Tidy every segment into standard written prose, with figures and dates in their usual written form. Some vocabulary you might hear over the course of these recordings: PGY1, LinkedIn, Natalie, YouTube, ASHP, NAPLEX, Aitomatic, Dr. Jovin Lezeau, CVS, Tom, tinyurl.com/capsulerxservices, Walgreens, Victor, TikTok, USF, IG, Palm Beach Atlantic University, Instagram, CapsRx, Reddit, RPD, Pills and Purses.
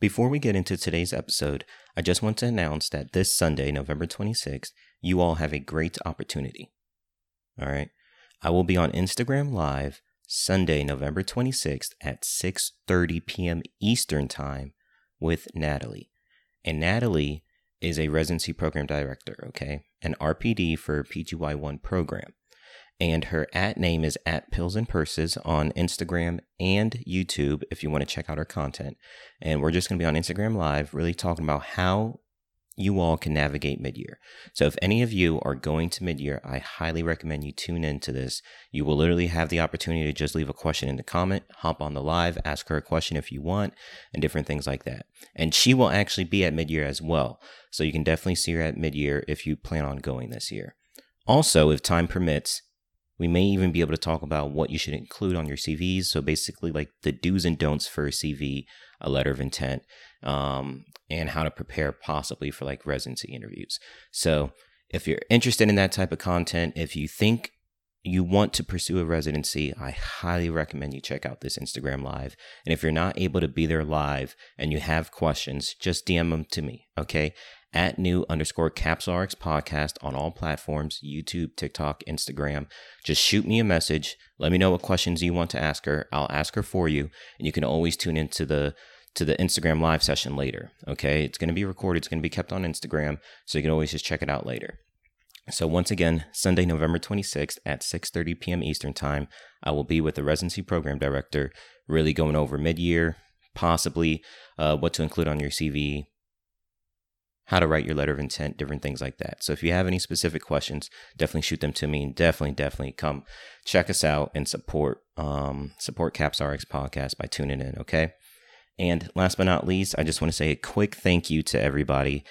Before we get into today's episode, I just want to announce that this Sunday, November 26th, you all have a great opportunity. All right. I will be on Instagram Live Sunday, November 26th at 6:30 p.m. Eastern Time with Natalie. And Natalie is a residency program director, okay? An RPD for PGY1 program. And her at name is at Pills and Purses on Instagram and YouTube if you want to check out her content. And we're just going to be on Instagram Live really talking about how you all can navigate mid-year. So if any of you are going to mid-year, I highly recommend you tune into this. You will literally have the opportunity to just leave a question in the comment, hop on the live, ask her a question if you want, and different things like that. And she will actually be at mid-year as well. So you can definitely see her at mid-year if you plan on going this year. Also, if time permits, we may even be able to talk about what you should include on your CVs. So basically like the do's and don'ts for a CV, a letter of intent, and how to prepare possibly for like residency interviews. So if you're interested in that type of content, if you think you want to pursue a residency, I highly recommend you check out this Instagram Live. And if you're not able to be there live and you have questions, just DM them to me, okay? At @new_CapsRx podcast on all platforms, YouTube, TikTok, Instagram. Just shoot me a message. Let me know what questions you want to ask her. I'll ask her for you. And you can always tune into the Instagram live session later. Okay. It's going to be recorded. It's going to be kept on Instagram. So you can always just check it out later. So once again, Sunday, November 26th at 6:30 p.m. Eastern Time, I will be with the residency program director, really going over mid-year, possibly what to include on your CV, how to write your letter of intent, different things like that. So if you have any specific questions, definitely shoot them to me and definitely come check us out and support CapsRx podcast by tuning in, okay? And last but not least, I just want to say a quick thank you to everybody.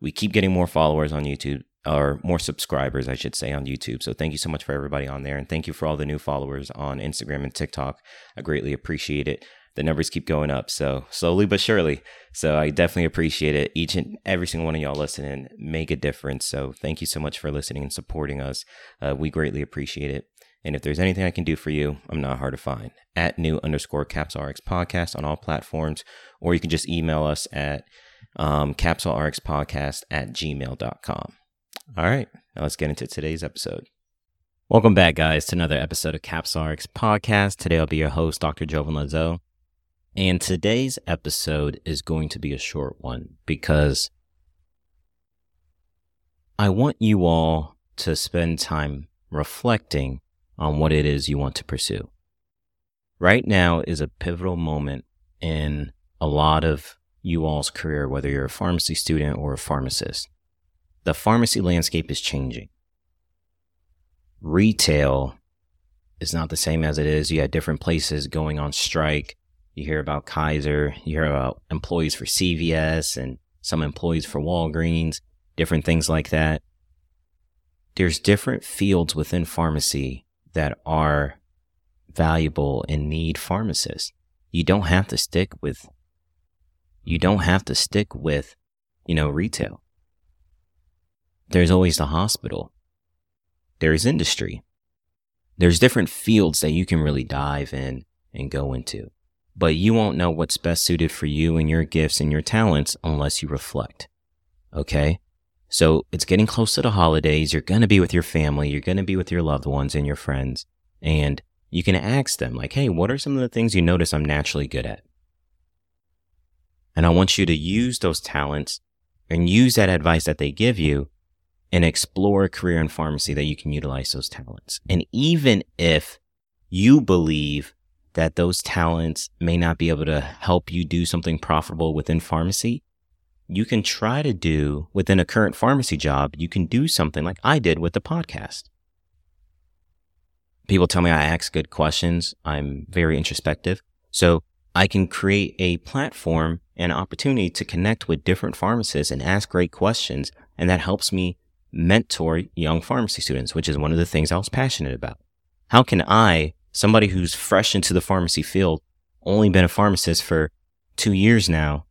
We keep getting more followers on YouTube, or more subscribers, I should say, on YouTube. So thank you so much for everybody on there. And thank you for all the new followers on Instagram and TikTok. I greatly appreciate it. The numbers keep going up, so slowly but surely. So I definitely appreciate it. Each and every single one of y'all listening make a difference. So thank you so much for listening and supporting us. We greatly appreciate it. And if there's anything I can do for you, I'm not hard to find. At @new_CapsRx podcast on all platforms, or you can just email us at capsulrxpodcast@gmail.com. All right, now let's get into today's episode. Welcome back, guys, to another episode of CapsRx podcast. Today I'll be your host, Dr. Jovin Lezeau. And today's episode is going to be a short one because I want you all to spend time reflecting on what it is you want to pursue. Right now is a pivotal moment in a lot of you all's career, whether you're a pharmacy student or a pharmacist. The pharmacy landscape is changing. Retail is not the same as it is. You had different places going on strike. You hear about Kaiser, you hear about employees for CVS and some employees for Walgreens, different things like that. There's different fields within pharmacy that are valuable and need pharmacists. You don't have to stick with, retail. There's always the hospital. There is industry. There's different fields that you can really dive in and go into. But you won't know what's best suited for you and your gifts and your talents unless you reflect, okay? So it's getting close to the holidays. You're going to be with your family. You're going to be with your loved ones and your friends. And you can ask them, like, hey, what are some of the things you notice I'm naturally good at? And I want you to use those talents and use that advice that they give you and explore a career in pharmacy that you can utilize those talents. And even if you believe that those talents may not be able to help you do something profitable within pharmacy, you can try to do within a current pharmacy job, you can do something like I did with the podcast. People tell me I ask good questions. I'm very introspective. So I can create a platform and opportunity to connect with different pharmacists and ask great questions. And that helps me mentor young pharmacy students, which is one of the things I was passionate about. How can I, somebody who's fresh into the pharmacy field, only been a pharmacist for 2 years now,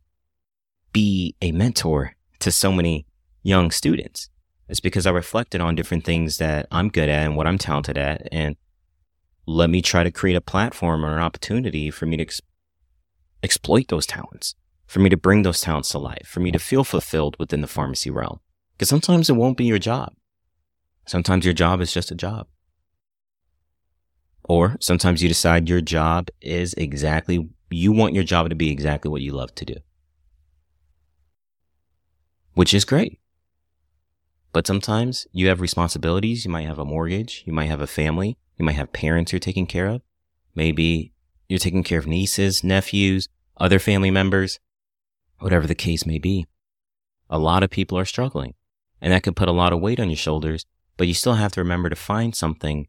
be a mentor to so many young students? It's because I reflected on different things that I'm good at and what I'm talented at, and let me try to create a platform or an opportunity for me to exploit those talents. for me to bring those talents to life, for me to feel fulfilled within the pharmacy realm. Because sometimes it won't be your job. Sometimes your job is just a job. Or sometimes you decide your job is exactly, you want your job to be exactly what you love to do. Which is great. But sometimes you have responsibilities. You might have a mortgage. You might have a family. You might have parents you're taking care of. Maybe you're taking care of nieces, nephews, other family members, whatever the case may be. A lot of people are struggling, and that could put a lot of weight on your shoulders, but you still have to remember to find something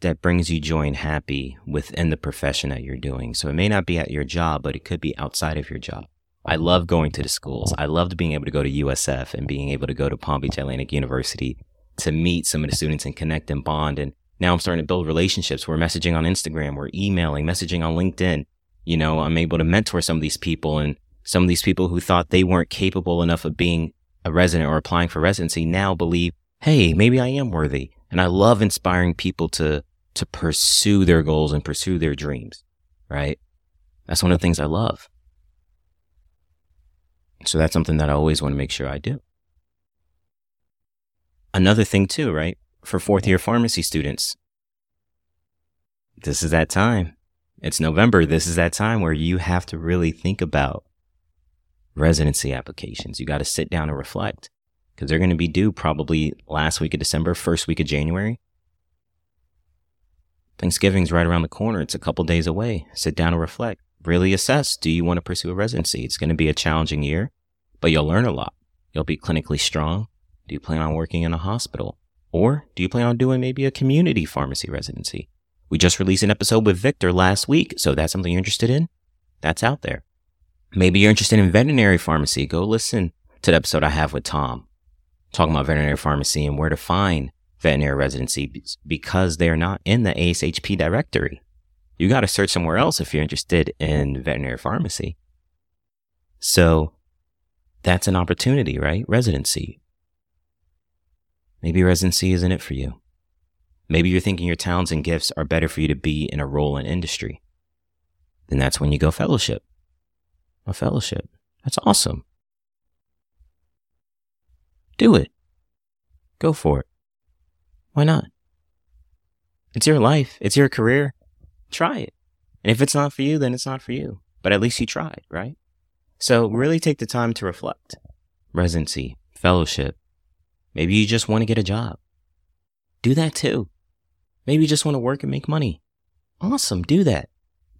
that brings you joy and happy within the profession that you're doing. So it may not be at your job, but it could be outside of your job. I love going to the schools. I loved being able to go to USF and being able to go to Palm Beach Atlantic University to meet some of the students and connect and bond. And now I'm starting to build relationships. We're messaging on Instagram. We're emailing, messaging on LinkedIn. You know, I'm able to mentor some of these people, and some of these people who thought they weren't capable enough of being a resident or applying for residency now believe, hey, maybe I am worthy. And I love inspiring people to pursue their goals and pursue their dreams, right? That's one of the things I love. So that's something that I always want to make sure I do. Another thing too, right? For fourth-year pharmacy students, this is that time. It's November. This is that time where you have to really think about residency applications. You got to sit down and reflect, because they're going to be due probably last week of December, first week of January. Thanksgiving's right around the corner. It's a couple days away. Sit down and reflect. Really assess. Do you want to pursue a residency? It's going to be a challenging year, but you'll learn a lot. You'll be clinically strong. Do you plan on working in a hospital? Or do you plan on doing maybe a community pharmacy residency? We just released an episode with Victor last week, so that's something you're interested in? That's out there. Maybe you're interested in veterinary pharmacy. Go listen to the episode I have with Tom, talking about veterinary pharmacy and where to find veterinary residency, because they're not in the ASHP directory. You got to search somewhere else if you're interested in veterinary pharmacy. So that's an opportunity, right? Residency. Maybe residency isn't it for you. Maybe you're thinking your talents and gifts are better for you to be in a role in industry. Then that's when you go fellowship. A fellowship. That's awesome. Do it. Go for it. Why not? It's your life. It's your career. Try it. And if it's not for you, then it's not for you. But at least you tried, right? So really take the time to reflect. Residency, fellowship. Maybe you just want to get a job. Do that too. Maybe you just want to work and make money. Awesome, do that.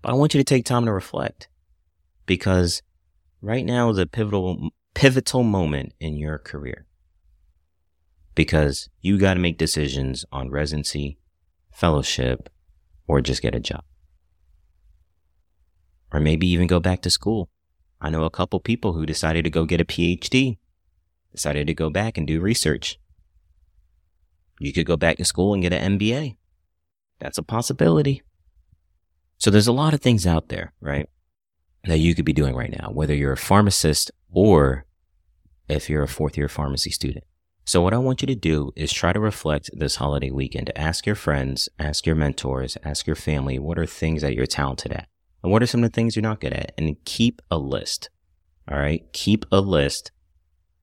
But I want you to take time to reflect, because right now is a pivotal moment in your career, because you got to make decisions on residency, fellowship, or just get a job. Or maybe even go back to school. I know a couple people who decided to go get a PhD, decided to go back and do research. You could go back to school and get an MBA. That's a possibility. So there's a lot of things out there, right, that you could be doing right now, whether you're a pharmacist or if you're a fourth-year pharmacy student. So what I want you to do is try to reflect this holiday weekend. Ask your friends, ask your mentors, ask your family, what are things that you're talented at? And what are some of the things you're not good at? And keep a list, all right? Keep a list,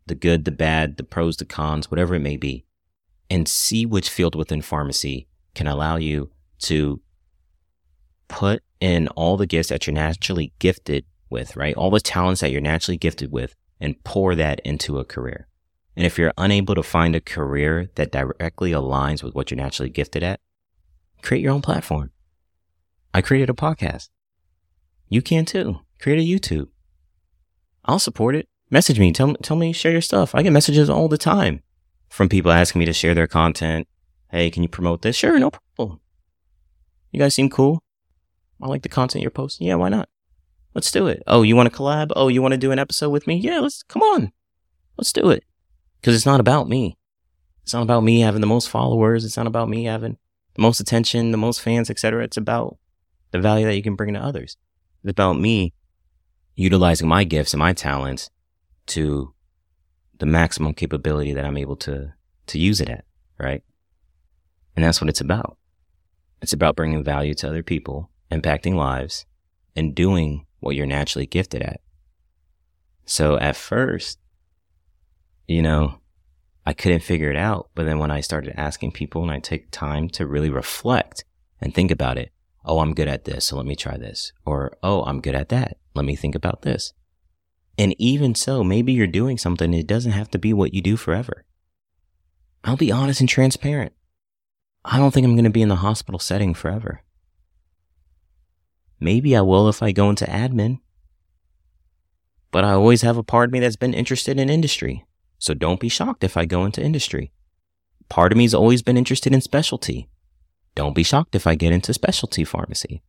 the good, the bad, the pros, the cons, whatever it may be, and see which field within pharmacy can allow you to put in all the gifts that you're naturally gifted with, right? All the talents that you're naturally gifted with, and pour that into a career. And if you're unable to find a career that directly aligns with what you're naturally gifted at, create your own platform. I created a podcast. You can too. Create a YouTube. I'll support it. Message me. Tell me, share your stuff. I get messages all the time from people asking me to share their content. Hey, can you promote this? Sure, no problem. You guys seem cool. I like the content you're posting. Yeah, why not? Let's do it. Oh, you want to collab? Oh, you want to do an episode with me? Yeah, come on. Let's do it. Because it's not about me. It's not about me having the most followers. It's not about me having the most attention, the most fans, etc. It's about the value that you can bring to others. It's about me utilizing my gifts and my talents to the maximum capability that I'm able to use it at, right? And that's what it's about. It's about bringing value to other people, impacting lives, and doing what you're naturally gifted at. So at first, you know, I couldn't figure it out. But then when I started asking people and I take time to really reflect and think about it, oh, I'm good at this, so let me try this. Or, oh, I'm good at that, let me think about this. And even so, maybe you're doing something. It doesn't have to be what you do forever. I'll be honest and transparent. I don't think I'm going to be in the hospital setting forever. Maybe I will if I go into admin. But I always have a part of me that's been interested in industry. So don't be shocked if I go into industry. Part of me's always been interested in specialty. Don't be shocked if I get into specialty pharmacy.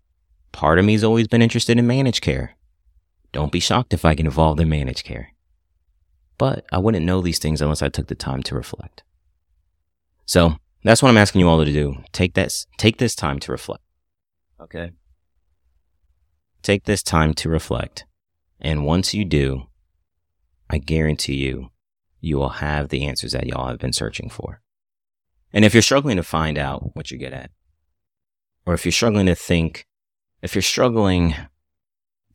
Part of me's always been interested in managed care. Don't be shocked if I get involved in managed care. But I wouldn't know these things unless I took the time to reflect. So that's what I'm asking you all to do. Take this time to reflect. Okay? Take this time to reflect. And once you do, I guarantee you will have the answers that y'all have been searching for. And if you're struggling to find out what you're good at, or if you're struggling to think, if you're struggling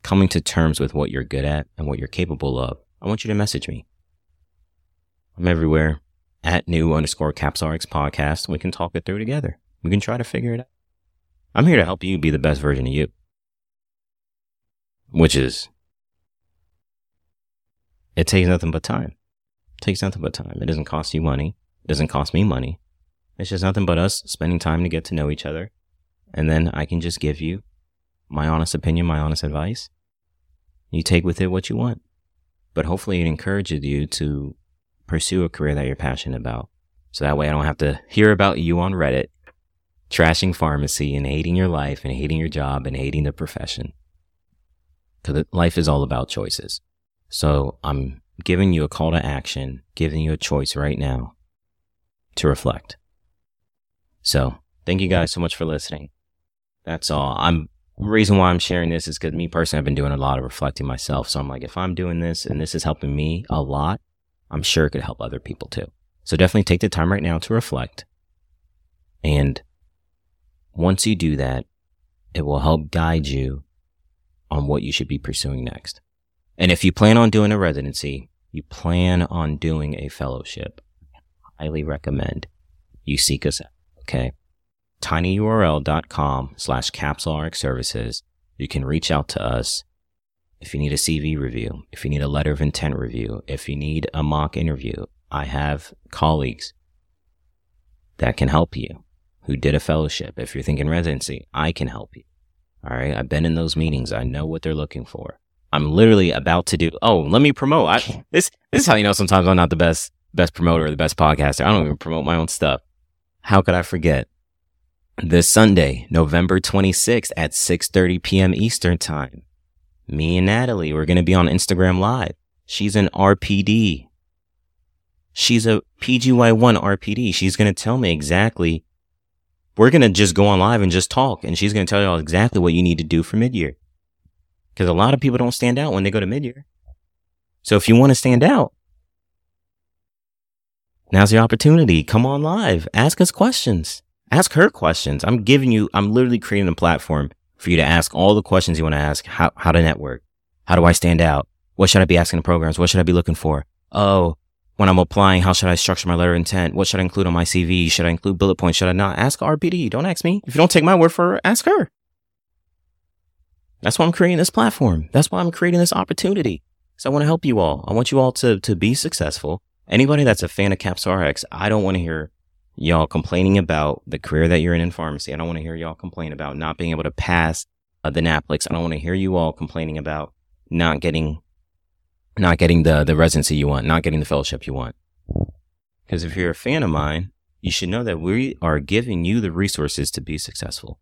coming to terms with what you're good at and what you're capable of, I want you to message me. I'm everywhere at @new_capsRx podcast. We can talk it through together. We can try to figure it out. I'm here to help you be the best version of you, which is, it takes nothing but time. It takes nothing but time. It doesn't cost you money. It doesn't cost me money. It's just nothing but us spending time to get to know each other. And then I can just give you my honest opinion, my honest advice. You take with it what you want. But hopefully it encourages you to pursue a career that you're passionate about. So that way I don't have to hear about you on Reddit, trashing pharmacy and hating your life and hating your job and hating the profession. Because life is all about choices. So I'm giving you a call to action, giving you a choice right now to reflect. So thank you guys so much for listening. That's all. The reason why I'm sharing this is because me personally, I've been doing a lot of reflecting myself. So I'm like, if I'm doing this and this is helping me a lot, I'm sure it could help other people too. So definitely take the time right now to reflect. And once you do that, it will help guide you on what you should be pursuing next. And if you plan on doing a residency, you plan on doing a fellowship, I highly recommend you seek us out, okay? tinyurl.com/capsulerxservices. You can reach out to us if you need a CV review, if you need a letter of intent review, if you need a mock interview. I have colleagues that can help you who did a fellowship. If you're thinking residency, I can help you. All right? I've been in those meetings. I know what they're looking for. I'm literally about to do, oh, let me promote. This is how you know sometimes I'm not the best promoter or the best podcaster. I don't even promote my own stuff. How could I forget? This Sunday, November 26th at 6:30 p.m. Eastern Time, me and Natalie, we're going to be on Instagram Live. She's an RPD. She's a PGY1 RPD. She's going to tell me exactly. We're going to just go on live and just talk, and she's going to tell you all exactly what you need to do for mid-year. Because a lot of people don't stand out when they go to mid-year. So if you want to stand out, now's your opportunity. Come on live. Ask us questions. Ask her questions. I'm literally creating a platform for you to ask all the questions you want to ask. How to network? How do I stand out? What should I be asking the programs? What should I be looking for? Oh, when I'm applying, how should I structure my letter of intent? What should I include on my CV? Should I include bullet points? Should I not? Ask RPD. Don't ask me. If you don't take my word for it, ask her. That's why I'm creating this platform. That's why I'm creating this opportunity. So I want to help you all. I want you all to be successful. Anybody that's a fan of CapsRx, I don't want to hear y'all complaining about the career that you're in pharmacy. I don't want to hear y'all complain about not being able to pass the NAPLEX. I don't want to hear you all complaining about not getting the residency you want, not getting the fellowship you want. Because if you're a fan of mine, you should know that we are giving you the resources to be successful.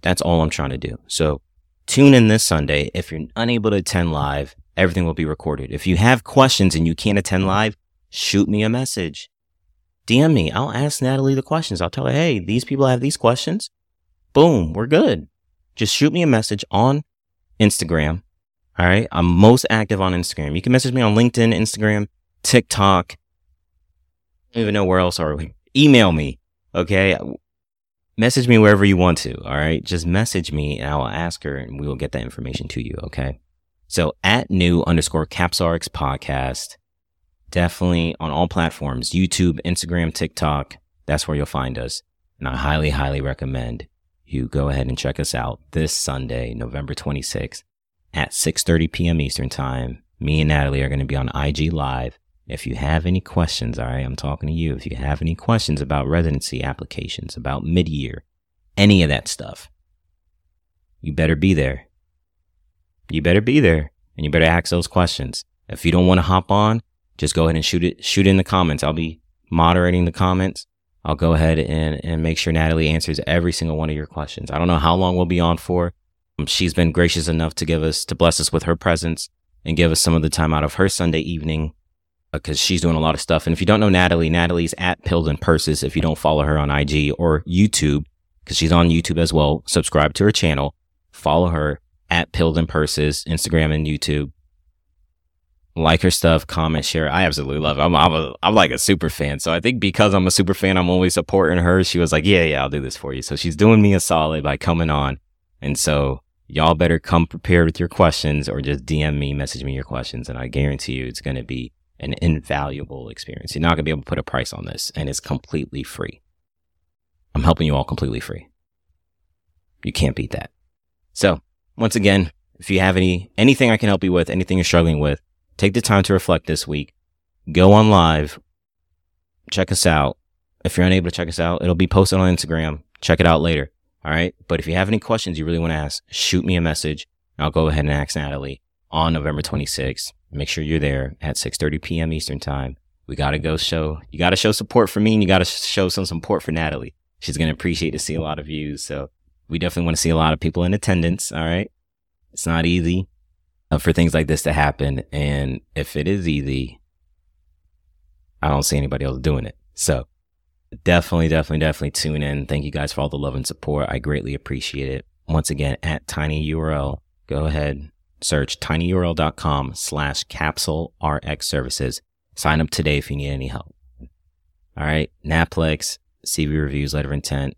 That's all I'm trying to do. So tune in this Sunday. If you're unable to attend live, everything will be recorded. If you have questions and you can't attend live, shoot me a message. DM me. I'll ask Natalie the questions. I'll tell her, hey, these people have these questions. Boom, we're good. Just shoot me a message on Instagram. All right? I'm most active on Instagram. You can message me on LinkedIn, Instagram, TikTok. I don't even know where else are we. Email me, okay? Message me wherever you want to, all right? Just message me, and I will ask her, and we will get that information to you, okay? So at @new_CapsRx podcast, definitely on all platforms, YouTube, Instagram, TikTok. That's where you'll find us. And I highly, highly recommend you go ahead and check us out this Sunday, November 26th at 6:30 p.m. Eastern time. Me and Natalie are going to be on IG Live. If you have any questions, all right, I'm talking to you. If you have any questions about residency applications, about mid-year, any of that stuff, you better be there. You better be there, and you better ask those questions. If you don't want to hop on, just go ahead and shoot it in the comments. I'll be moderating the comments. I'll go ahead and make sure Natalie answers every single one of your questions. I don't know how long we'll be on for. She's been gracious enough to bless us with her presence and give us some of the time out of her Sunday evening because she's doing a lot of stuff. And if you don't know Natalie, Natalie's at Pills and Purses. If you don't follow her on IG or YouTube, because she's on YouTube as well, subscribe to her channel, follow her at Pills and Purses, Instagram and YouTube. Like her stuff, comment, share. I absolutely love it. I'm like a super fan. So I think because I'm a super fan, I'm always supporting her. She was like, yeah, I'll do this for you. So she's doing me a solid by coming on. And so y'all better come prepared with your questions or just DM me, message me your questions. And I guarantee you it's going to be an invaluable experience. You're not going to be able to put a price on this, and it's completely free. I'm helping you all completely free. You can't beat that. So once again, if you have anything I can help you with, anything you're struggling with, take the time to reflect this week. Go on live. Check us out. If you're unable to check us out, it'll be posted on Instagram. Check it out later. All right. But if you have any questions you really want to ask, shoot me a message. And I'll go ahead and ask Natalie on November 26th. Make sure you're there at 6:30 p.m. Eastern time. We got to go show. You got to show support for me, and you got to show some support for Natalie. She's going to appreciate to see a lot of views. So we definitely want to see a lot of people in attendance. All right. It's not easy for things like this to happen. And if it is easy, I don't see anybody else doing it. So definitely tune in. Thank you guys for all the love and support. I greatly appreciate it. Once again, at tinyurl, go ahead, search tinyurl.com/capsulerxservices. Sign up today if you need any help. All right. NAPLEX, CV reviews, letter of intent,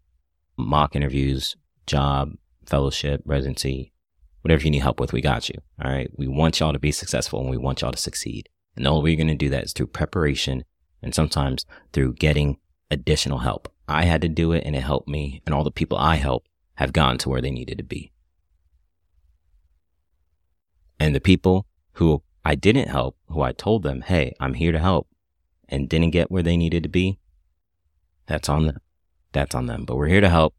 mock interviews, job, fellowship, residency, whatever you need help with, we got you. All right. We want y'all to be successful and we want y'all to succeed. And the only way you're going to do that is through preparation and sometimes through getting additional help. I had to do it and it helped me, and all the people I help have gotten to where they needed to be. And the people who I didn't help, who I told them, hey, I'm here to help, and didn't get where they needed to be, that's on them. That's on them. But we're here to help.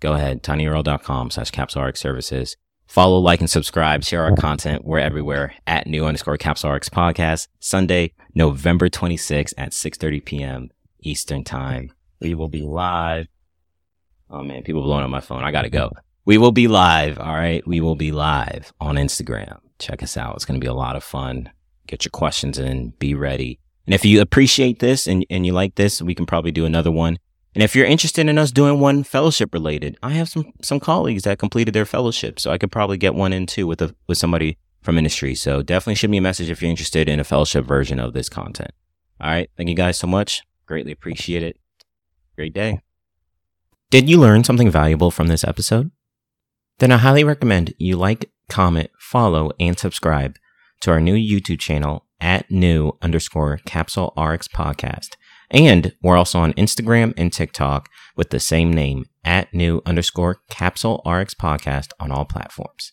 Go ahead, tinyurl.com/capsulerxservices. Follow, like, and subscribe. Share our content. We're everywhere at @new_CapsRx podcast. Sunday, November 26th at 6:30 p.m. Eastern time. We will be live. Oh, man, people blowing up my phone. I got to go. We will be live, all right? We will be live on Instagram. Check us out. It's going to be a lot of fun. Get your questions in. Be ready. And if you appreciate this and you like this, we can probably do another one. And if you're interested in us doing one fellowship related, I have some colleagues that completed their fellowship, so I could probably get one in too with somebody from industry. So definitely shoot me a message if you're interested in a fellowship version of this content. All right. Thank you guys so much. Greatly appreciate it. Great day. Did you learn something valuable from this episode? Then I highly recommend you like, comment, follow, and subscribe to our new YouTube channel at @new_CapsuleRx podcast. And we're also on Instagram and TikTok with the same name at @new_CapsuleRx podcast on all platforms.